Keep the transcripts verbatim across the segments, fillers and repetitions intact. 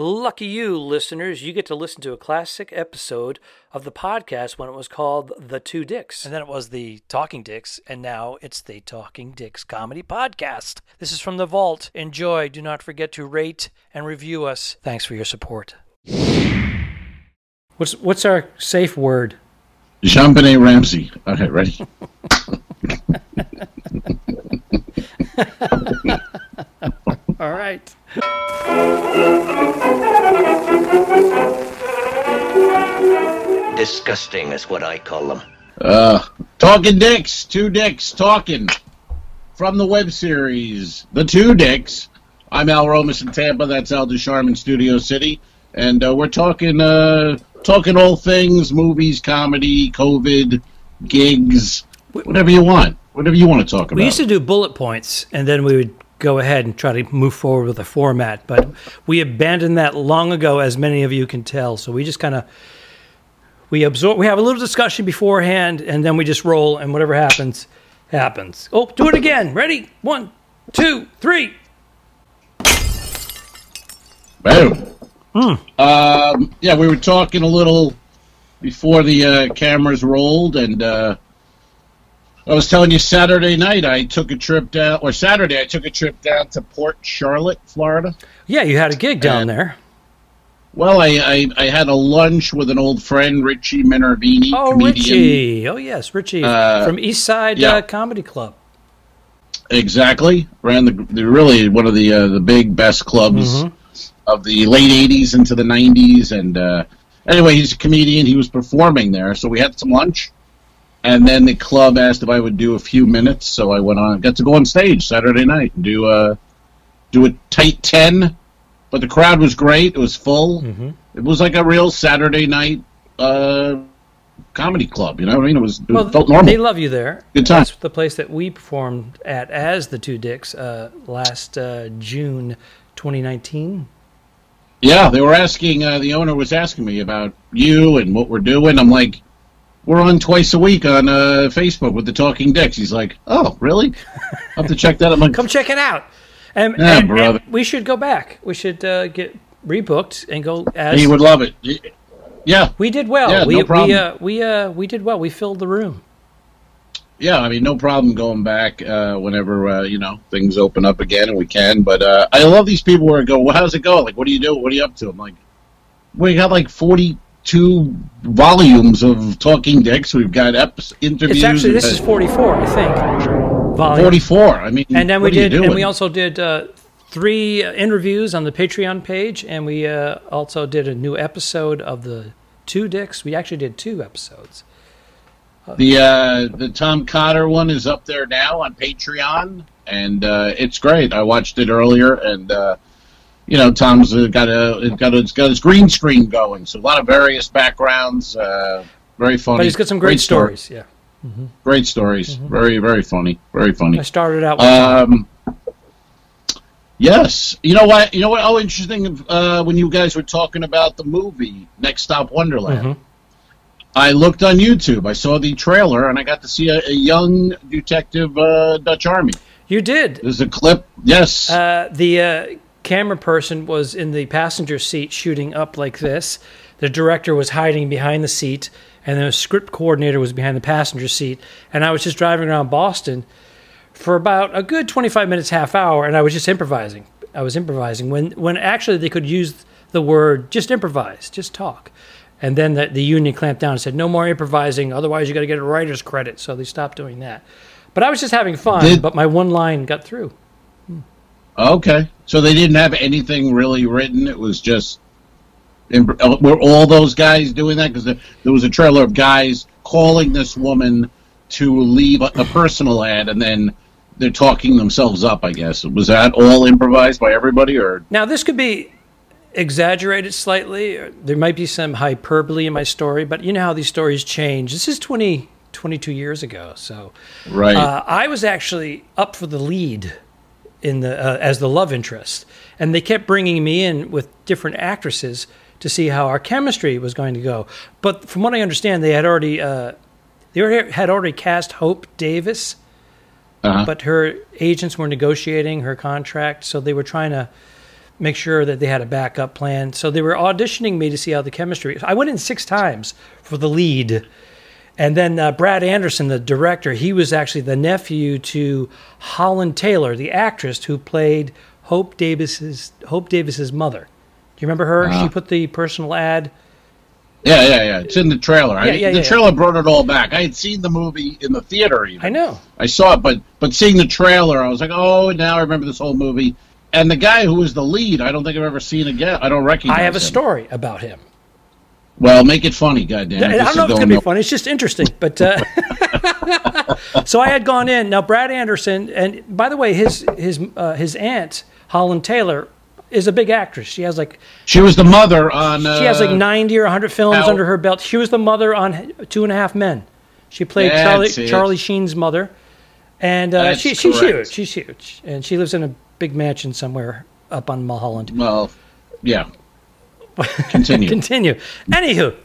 Lucky you, listeners. You get to listen to a classic episode of the podcast when it was called The Two Dicks. And then it was The Talking Dicks, and now it's The Talking Dicks Comedy Podcast. This is from The Vault. Enjoy. Do not forget to rate and review us. Thanks for your support. What's what's our safe word? Jean-Benet Ramsey. Okay, ready? All right. Disgusting is what I call them. Uh, Talking Dicks, Two Dicks Talking. From the web series, The Two Dicks. I'm Al Romas in Tampa. That's Al Ducharme in Studio City. And uh, we're talking uh, talking all things, movies, comedy, COVID, gigs, whatever you want. Whatever you want to talk about. We used to do bullet points, and then we would go ahead and try to move forward with a format. But we abandoned that long ago, as many of you can tell. So we just kind of, we absorb, we have a little discussion beforehand, and then we just roll, and whatever happens, happens. Oh, do it again. Ready? One, two, three. Boom. Mm. Um, yeah, we were talking a little before the uh, cameras rolled, and uh, I was telling you Saturday night I took a trip down, or Saturday I took a trip down to Port Charlotte, Florida. Yeah, you had a gig down and, there. Well, I, I, I had a lunch with an old friend, Richie Minervini. Oh, comedian. Richie. Oh, yes, Richie uh, from Eastside yeah. uh, Comedy Club. Exactly. Ran the, the really one of the uh, the big best clubs. Mm-hmm. Of the late eighties into the nineties, and uh, anyway, he's a comedian. He was performing there, so we had some lunch, and then the club asked if I would do a few minutes, so I went on, got to go on stage Saturday night and do a, do a tight ten, but the crowd was great. It was full. Mm-hmm. It was like a real Saturday night uh, comedy club, you know what I mean? It was it well, felt normal. They love you there. Good time. That's the place that we performed at as The Two Dicks uh, last uh, June twenty nineteen. Yeah, they were asking, uh, the owner was asking me about you and what we're doing. I'm like, we're on twice a week on uh, Facebook with the Talking Dicks. He's like, oh, really? I'll have to check that out. Like, come check it out. And, yeah, and, brother. And we should go back. We should uh, get rebooked and go as... He would love it. Yeah. We did well. Yeah, we, no problem. We, uh, we, uh, we did well. We filled the room. Yeah, I mean, no problem going back uh, whenever, uh, you know, things open up again and we can. But uh, I love these people where I go, well, how's it going? Like, what do you do? What are you up to? I'm like, we got like forty-two volumes of Talking Dicks. We've got episodes, interviews. It's actually, this is forty-four, I think. Volume. forty-four. I mean, and then we did, and we also did uh, three interviews on the Patreon page. And we uh, also did a new episode of the Two Dicks. We actually did two episodes. The uh, the Tom Cotter one is up there now on Patreon, and uh, it's great. I watched it earlier, and uh, you know, Tom's got a got a, got his green screen going, so a lot of various backgrounds. Uh, very funny. But he's got some great, great stories. stories. Yeah, mm-hmm. Great stories. Mm-hmm. Very very funny. Very funny. I started out with um, yes, you know what? You know what? Oh, interesting. Uh, when you guys were talking about the movie Next Stop Wonderland. Mm-hmm. I looked on YouTube. I saw the trailer, and I got to see a, a young detective uh, Dutch Army. You did. There's a clip. Yes. Uh, the uh, camera person was in the passenger seat shooting up like this. The director was hiding behind the seat, and the script coordinator was behind the passenger seat. And I was just driving around Boston for about a good twenty-five minutes, half hour, and I was just improvising. I was improvising when, when actually they could use the word just improvise, just talk. And then the, the union clamped down and said, no more improvising, otherwise you got to get a writer's credit. So they stopped doing that. But I was just having fun, Did, but my one line got through. Hmm. Okay. So they didn't have anything really written. It was just, were all those guys doing that? Because there, there was a trailer of guys calling this woman to leave a, a personal ad, and then they're talking themselves up, I guess. Was that all improvised by everybody? Or now this could be... exaggerated slightly. There might be some hyperbole in my story, but you know how these stories change. This is twenty, twenty-two years ago, so right. Uh, I was actually up for the lead in the uh, as the love interest, and they kept bringing me in with different actresses to see how our chemistry was going to go. But from what I understand, they had already uh, they already, had already cast Hope Davis, uh-huh. But her agents were negotiating her contract, so they were trying to make sure that they had a backup plan. So they were auditioning me to see how the chemistry. I went in six times for the lead. And then uh, Brad Anderson, the director, he was actually the nephew to Holland Taylor, the actress who played Hope Davis's Hope Davis's mother. Do you remember her? Uh-huh. She put the personal ad. Yeah, yeah, yeah. It's in the trailer. Yeah, I, yeah, the yeah, trailer yeah. brought it all back. I had seen the movie in the theater even. I know. I saw it, but but seeing the trailer, I was like, oh, now I remember this whole movie. And the guy who was the lead, I don't think I've ever seen again. I don't recognize him. I have a him. story about him. Well, make it funny, goddamn. I don't know if it's going to be funny. It's just interesting. But uh, so I had gone in. Now, Brad Anderson, and by the way, his his uh, his aunt, Holland Taylor, is a big actress. She has like... She was the mother on... Uh, she has like ninety or one hundred films out. under her belt. She was the mother on Two and a Half Men. She played Charlie, Charlie Sheen's mother. And uh, she, she's huge. She's huge. And she lives in a big mansion somewhere up on Mulholland. Well, yeah. Continue. Continue. Anywho.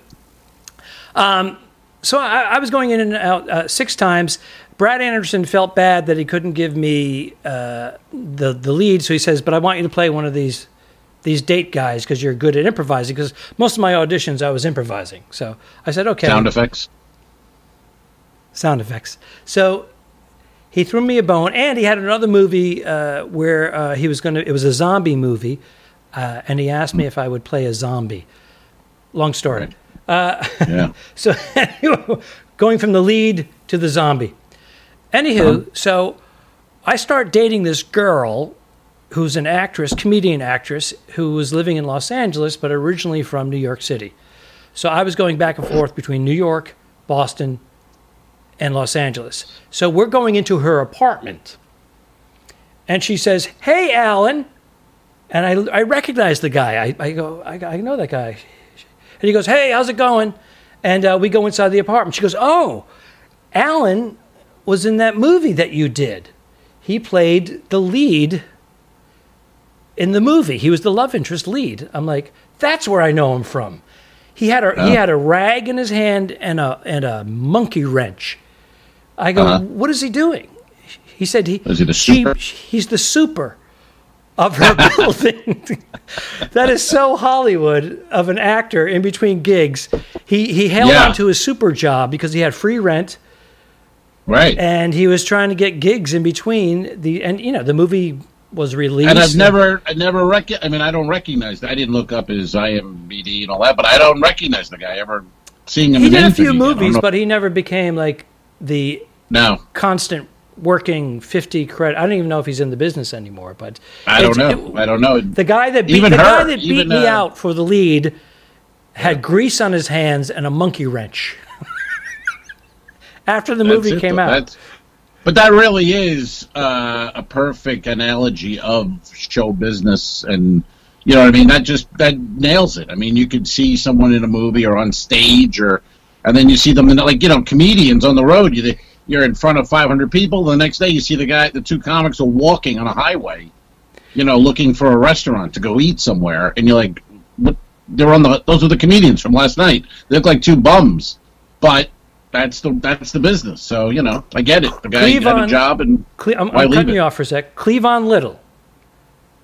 Um, so I, I was going in and out uh, six times. Brad Anderson felt bad that he couldn't give me uh, the the lead, so he says, but I want you to play one of these these date guys because you're good at improvising, because most of my auditions I was improvising. So I said, okay. Sound effects. Sound effects. So he threw me a bone, and he had another movie uh, where uh, he was going to – it was a zombie movie, uh, and he asked me if I would play a zombie. Long story. Right. Uh, yeah. So going from the lead to the zombie. Anywho, so I start dating this girl who's an actress, comedian actress, who was living in Los Angeles but originally from New York City. So I was going back and forth between New York, Boston, and Los Angeles. So we're going into her apartment. And she says, hey, Alan. And I, I recognize the guy. I, I go, I, I know that guy. And he goes, hey, how's it going? And uh, we go inside the apartment. She goes, oh, Alan was in that movie that you did. He played the lead in the movie. He was the love interest lead. I'm like, that's where I know him from. He had a oh. he had a rag in his hand and a and a monkey wrench. I go, uh-huh. What is he doing? He said he, is he the super? She, he's the super of her building. That is so Hollywood of an actor in between gigs. He he held yeah. on to his super job because he had free rent. Right, and he was trying to get gigs in between the, and you know the movie was released. And I've never, I never rec. I mean, I don't recognize that. I didn't look up his I M D B and all that, but I don't recognize the guy ever seeing him. He in did a few movies, but he never became like the no constant working fifty credit. I don't even know if he's in the business anymore. But I don't know. It, I don't know. The guy that beat, even the her, guy that even, beat uh, me out for the lead had yeah. grease on his hands and a monkey wrench. After the movie came out. But that really is uh, a perfect analogy of show business, and you know what I mean. That just that nails it. I mean, you could see someone in a movie or on stage, or and then you see them in, like you know comedians on the road. You you're in front of five hundred people. The next day, you see the guy, the two comics are walking on a highway, you know, looking for a restaurant to go eat somewhere, and you're like, what? They're on the those were the comedians from last night. They look like two bums, but. That's the that's the business. So, you know, I get it. The guy Cleavon, got a job and Cle- I'm, I'm cutting it? you off for a sec. Cleavon Little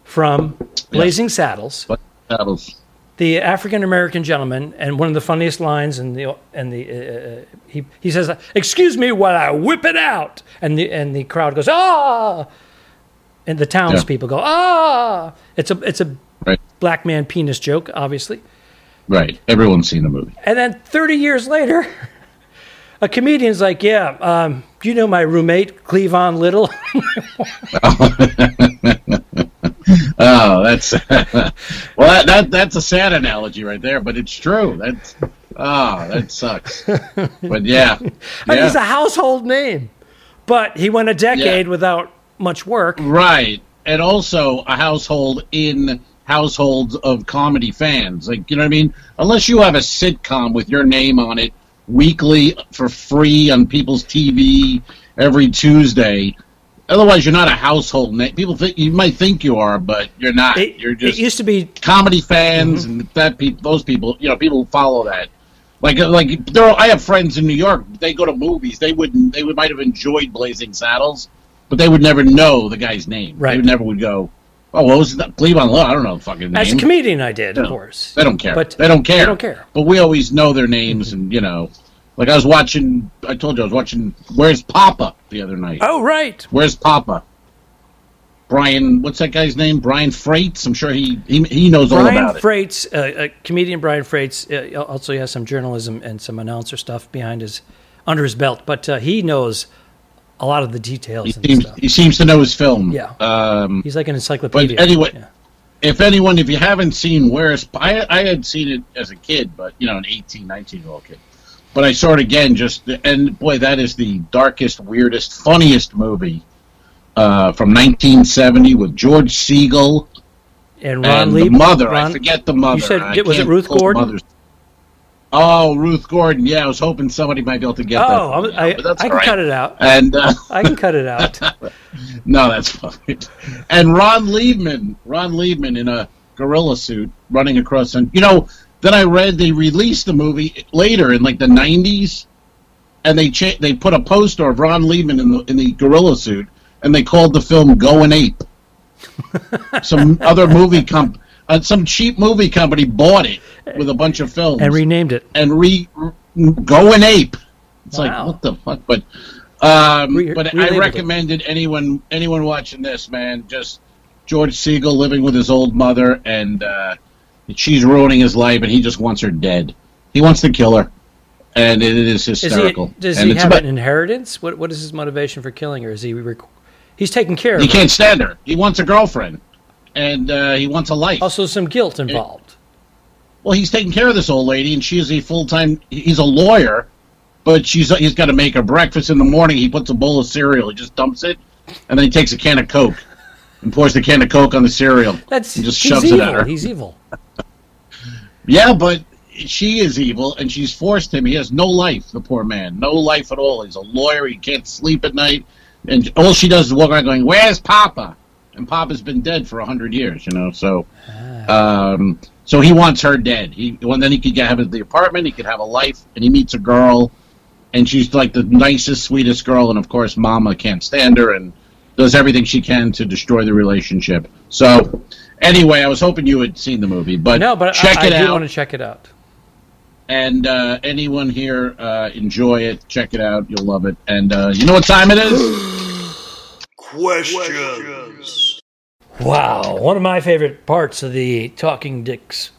from Blazing yes. Saddles. Saddles. The African-American gentleman, and one of the funniest lines in the and the uh, he he says, "Excuse me while I whip it out." And the and the crowd goes, "Ah!" And the townspeople yeah. go, "Ah!" It's a it's a right. black man penis joke, obviously. Right. Everyone's seen the movie. And then thirty years later, a comedian's like, yeah, um, you know my roommate, Cleavon Little? oh, that's well, that, that that's a sad analogy right there, but it's true. That's oh, that sucks. But yeah, yeah. I mean, he's a household name, but he went a decade yeah. without much work, right? And also a household in households of comedy fans, like you know what I mean. Unless you have a sitcom with your name on it. Weekly for free on people's T V every Tuesday. Otherwise, you're not a household name. People think you might think you are, but you're not. It, you're just. It used to be comedy fans mm-hmm. and that people, those people, you know, people follow that. Like, like there are, I have friends in New York. They go to movies. They wouldn't. They would might have enjoyed Blazing Saddles, but they would never know the guy's name. Right. They would never would go. Oh, well, was that Cleavon Little? I don't know the fucking name. As a comedian, I did, of course. They don't care. But they don't care. They don't care. But we always know their names, and, you know. Like, I was watching, I told you I was watching Where's Papa the other night. Oh, right. Where's Papa? Brian, what's that guy's name? Brian Freitz? I'm sure he he, he knows Brian all about it. Brian Freitz, uh, uh, comedian Brian Freitz, uh, also he has some journalism and some announcer stuff behind his, under his belt. But uh, he knows a lot of the details. He, and seems, stuff. he seems to know his film. Yeah. Um, He's like an encyclopedia. But anyway, yeah. if anyone, if you haven't seen Where's... I, I had seen it as a kid, but, you know, an eighteen, nineteen-year-old kid. But I saw it again just... And, boy, that is the darkest, weirdest, funniest movie. Uh, from nineteen seventy with George Siegel and Ron Liebman. The mother, Ron, I forget the mother. You said, I was it Ruth Gordon? Mother's... Oh, Ruth Gordon. Yeah, I was hoping somebody might be able to get oh, that. Oh, I, I, I can right. cut it out. And uh... I can cut it out. No, that's fine. And Ron Liebman, Ron Liebman in a gorilla suit running across. And you know, then I read they released the movie later in like the nineties, and they cha- they put a poster of Ron Liebman in the in the gorilla suit. And they called the film Goin' Ape. Some other movie comp, uh, some cheap movie company bought it with a bunch of films and renamed it and re, re Goin' Ape. It's wow. like what the fuck? But um, re- but I recommended anyone anyone watching this, man. Just George Siegel living with his old mother, and uh, she's ruining his life, and he just wants her dead. He wants to kill her. And it is hysterical. Is he, does and he have about, an inheritance? What what is his motivation for killing her? Is he? Rec- He's taking care of her. He can't stand her. He wants a girlfriend. And uh, he wants a life. Also some guilt involved. It, well, he's taking care of this old lady, and she is a full-time... He's a lawyer, but she's he's got to make her breakfast in the morning. He puts a bowl of cereal. He just dumps it, and then he takes a can of Coke and pours the can of Coke on the cereal. That's and just shoves evil. it at her. He's evil. Yeah, but she is evil, and she's forced him. He has no life, the poor man. No life at all. He's a lawyer. He can't sleep at night. And all she does is walk around going, "Where's Papa?" And Papa's been dead for a hundred years, you know. So, ah. um, so he wants her dead. He, well, then he could get, have the apartment. He could have a life, and he meets a girl, and she's like the nicest, sweetest girl. And of course, Mama can't stand her and does everything she can to destroy the relationship. So, anyway, I was hoping you had seen the movie, but no, but check I, it I do out. want to check it out. And uh, anyone here, uh, enjoy it. Check it out. You'll love it. And uh, you know what time it is? Questions. Wow, one of my favorite parts of the Talking Dicks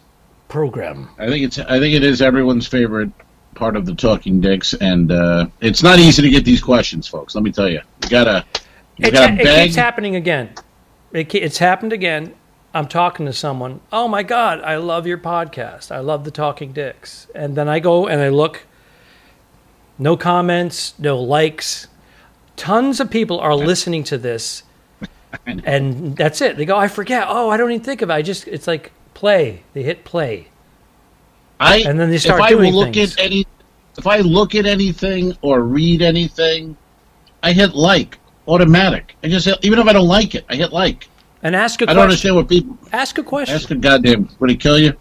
program. I think it's. I think it is everyone's favorite part of the Talking Dicks, and uh, it's not easy to get these questions, folks. Let me tell you, you gotta. You it's, gotta it beg. keeps happening again. It, it's happened again. I'm talking to someone, "Oh my God, I love your podcast. I love the Talking Dicks." And then I go and I look, no comments, no likes. Tons of people are listening to this, and that's it. They go, "I forget. Oh, I don't even think of it. I just, it's like play." They hit play. I And then they start if I doing look things. At any, if I look at anything or read anything, I hit like, automatic. I just hit, even if I don't like it, I hit like. And ask a question. I don't understand what people... Ask a question. Ask a goddamn... Would he kill you?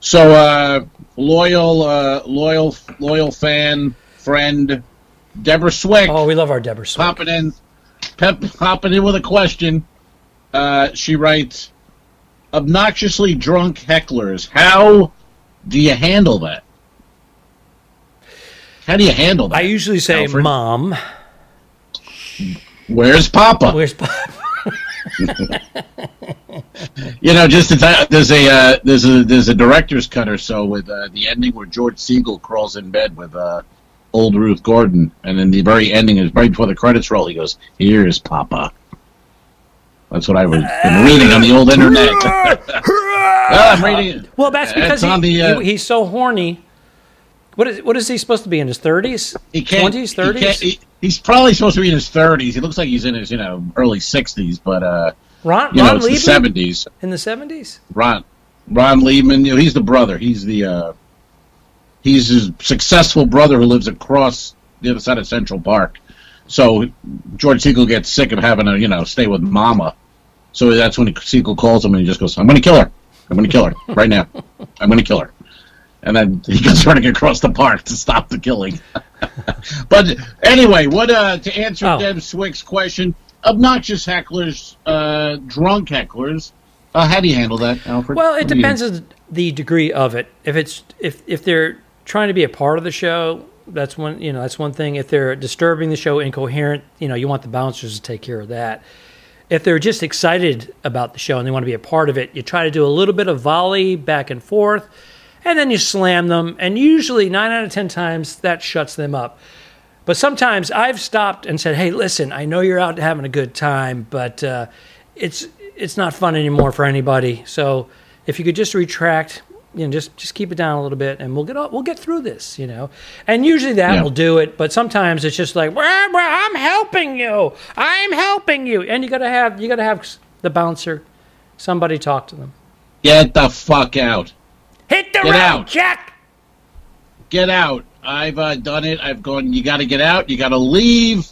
So, uh, loyal, uh, loyal, loyal fan, friend, Deborah Swick. Oh, we love our Deborah Swick. Popping in, pep, popping in with a question. Uh, she writes, obnoxiously drunk hecklers. How do you handle that? How do you handle that? I usually say, Alfred? Mom. Where's Papa? Where's Papa? You know, just to tell, there's a uh, there's a there's a director's cut or so with uh, the ending where George Siegel crawls in bed with uh, old Ruth Gordon, and then the very ending is right before the credits roll. He goes, "Here's Papa." That's what I was been reading on the old internet. Well, I'm reading it. Well, that's because he, the, uh, he, he's so horny. What is what is he supposed to be in his thirties? He can't. Twenties, thirties. He He's probably supposed to be in his thirties. He looks like he's in his, you know, early sixties, but uh, Ron, you know, Ron it's Liebman? the seventies. In the seventies, Ron, Ron Liebman. You know, he's the brother. He's the uh, he's his successful brother who lives across the other side of Central Park. So George Siegel gets sick of having to, you know, stay with Mama. So that's when Siegel calls him and he just goes, "I'm going to kill her. I'm going to kill her right now. I'm going to kill her." And then he goes running across the park to stop the killing. But anyway, what uh, to answer oh. Deb Swick's question, obnoxious hecklers, uh, drunk hecklers. Uh, how do you handle that, Alfred? Well, it depends on the degree of it. If it's if if they're trying to be a part of the show, that's one you know that's one thing. If they're disturbing the show, incoherent, you know, you want the bouncers to take care of that. If they're just excited about the show and they want to be a part of it, you try to do a little bit of volley back and forth, and then you slam them. And usually nine out of ten times that shuts them up. But sometimes I've stopped and said, "Hey, listen, I know you're out having a good time, but uh, it's it's not fun anymore for anybody. So if you could just retract, you know, just just keep it down a little bit, and we'll get we'll get through this, you know." And usually that yeah. will do it. But sometimes it's just like, "Brah, brah, I'm helping you, I'm helping you," and you gotta have you gotta have the bouncer, somebody talk to them. Get the fuck out! Hit the road, Jack! Get out! I've uh, done it. I've gone, you got to get out. You got to leave.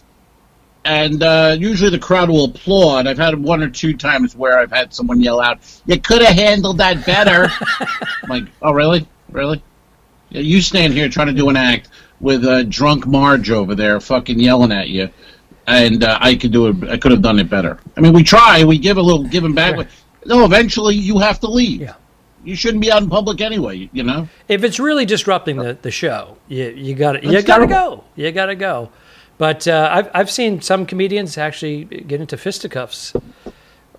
And uh, usually the crowd will applaud. I've had one or two times where I've had someone yell out, "You could have handled that better." I'm like, oh, really? Really? Yeah, you stand here trying to do an act with uh, drunk Marge over there fucking yelling at you. And uh, I could do it. I could have done it better. I mean, we try. We give a little give them back. Sure. No, eventually you have to leave. Yeah. You shouldn't be out in public anyway, you know. If it's really disrupting the, the show, you you got you got to go. You got to go. But uh, I've I've seen some comedians actually get into fisticuffs,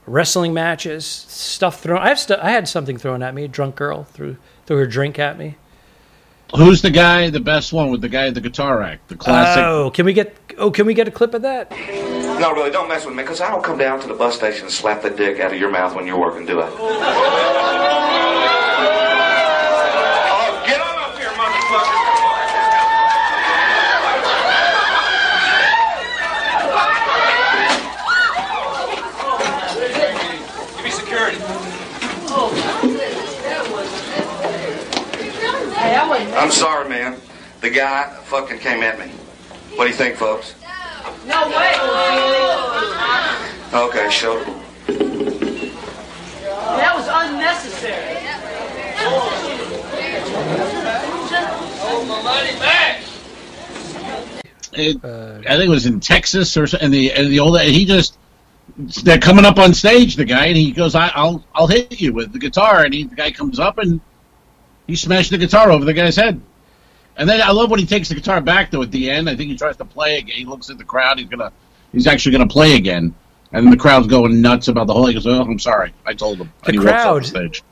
wrestling matches, stuff thrown. I've st- I had something thrown at me. A drunk girl threw threw her drink at me. Who's the guy? The best one with the guy at the guitar act, the classic. Oh, can we get? Oh, can we get a clip of that? No, really, don't mess with me, because I don't come down to the bus station and slap the dick out of your mouth when you're working, do I? I'm sorry, man. The guy fucking came at me. What do you think, folks? No way. Okay, show them. That was unnecessary. Hold my money back. It, I think it was in Texas or and the and the old he just they're coming up on stage, the guy, and he goes, I, I'll I'll hit you with the guitar, and he, the guy comes up and he smashed the guitar over the guy's head. And then I love when he takes the guitar back, though, at the end. I think he tries to play again. He looks at the crowd. He's gonna, he's actually going to play again. And the crowd's going nuts about the whole thing. He goes, oh, I'm sorry. I told him. The crowd the stage.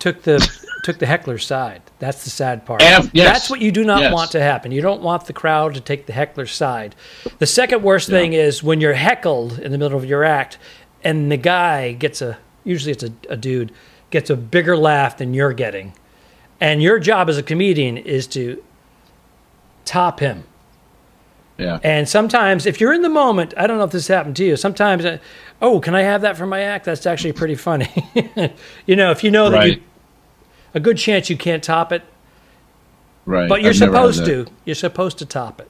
took the took the heckler's side. That's the sad part. F, yes. That's what you do not yes. want to happen. You don't want the crowd to take the heckler's side. The second worst yeah. thing is when you're heckled in the middle of your act and the guy gets a, usually it's a, a dude, gets a bigger laugh than you're getting. And your job as a comedian is to top him. Yeah. And sometimes, if you're in the moment, I don't know if this happened to you, sometimes, I, oh, can I have that for my act? That's actually pretty funny. You know, if you know right. that you, a good chance you can't top it. Right. But you're I've supposed to. You're supposed to top it.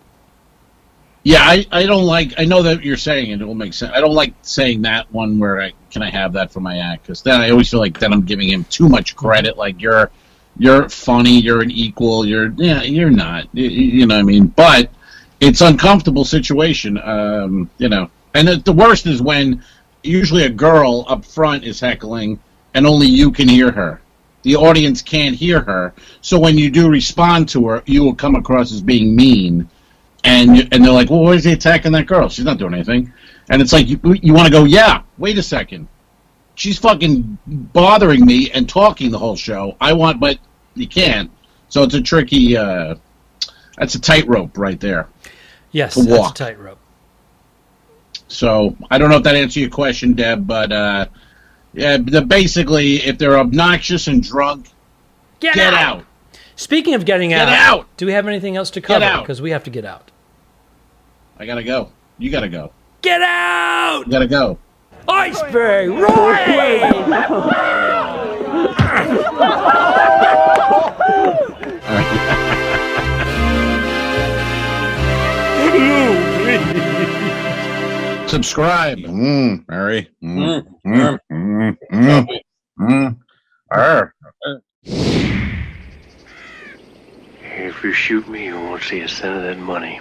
Yeah, I, I don't like, I know that you're saying it, it will make sense. I don't like saying that one where I, can I have that for my act? Because then I always feel like then I'm giving him too much credit, like you're, You're funny. You're an equal. You're yeah. You're not. You, you know what I mean. But it's uncomfortable situation. Um, you know. And the, the worst is when usually a girl up front is heckling, and only you can hear her. The audience can't hear her. So when you do respond to her, you will come across as being mean. And and they're like, well, why is he attacking that girl? She's not doing anything. And it's like you you want to go, yeah. Wait a second. She's fucking bothering me and talking the whole show. I want, but you can't. So it's a tricky, uh, that's a tightrope right there. Yes, to walk. That's a tightrope. So I don't know if that answers your question, Deb, but uh, yeah, basically, if they're obnoxious and drunk, get, get out. out. Speaking of getting get out, out, do we have anything else to cover? Because we have to get out. I got to go. You got to go. Get out! You got to go. Iceberg Roy! Subscribe. Mm, Mary. Mm, mm, mm, mm, mm, mm. If you shoot me, you won't see a cent of that money.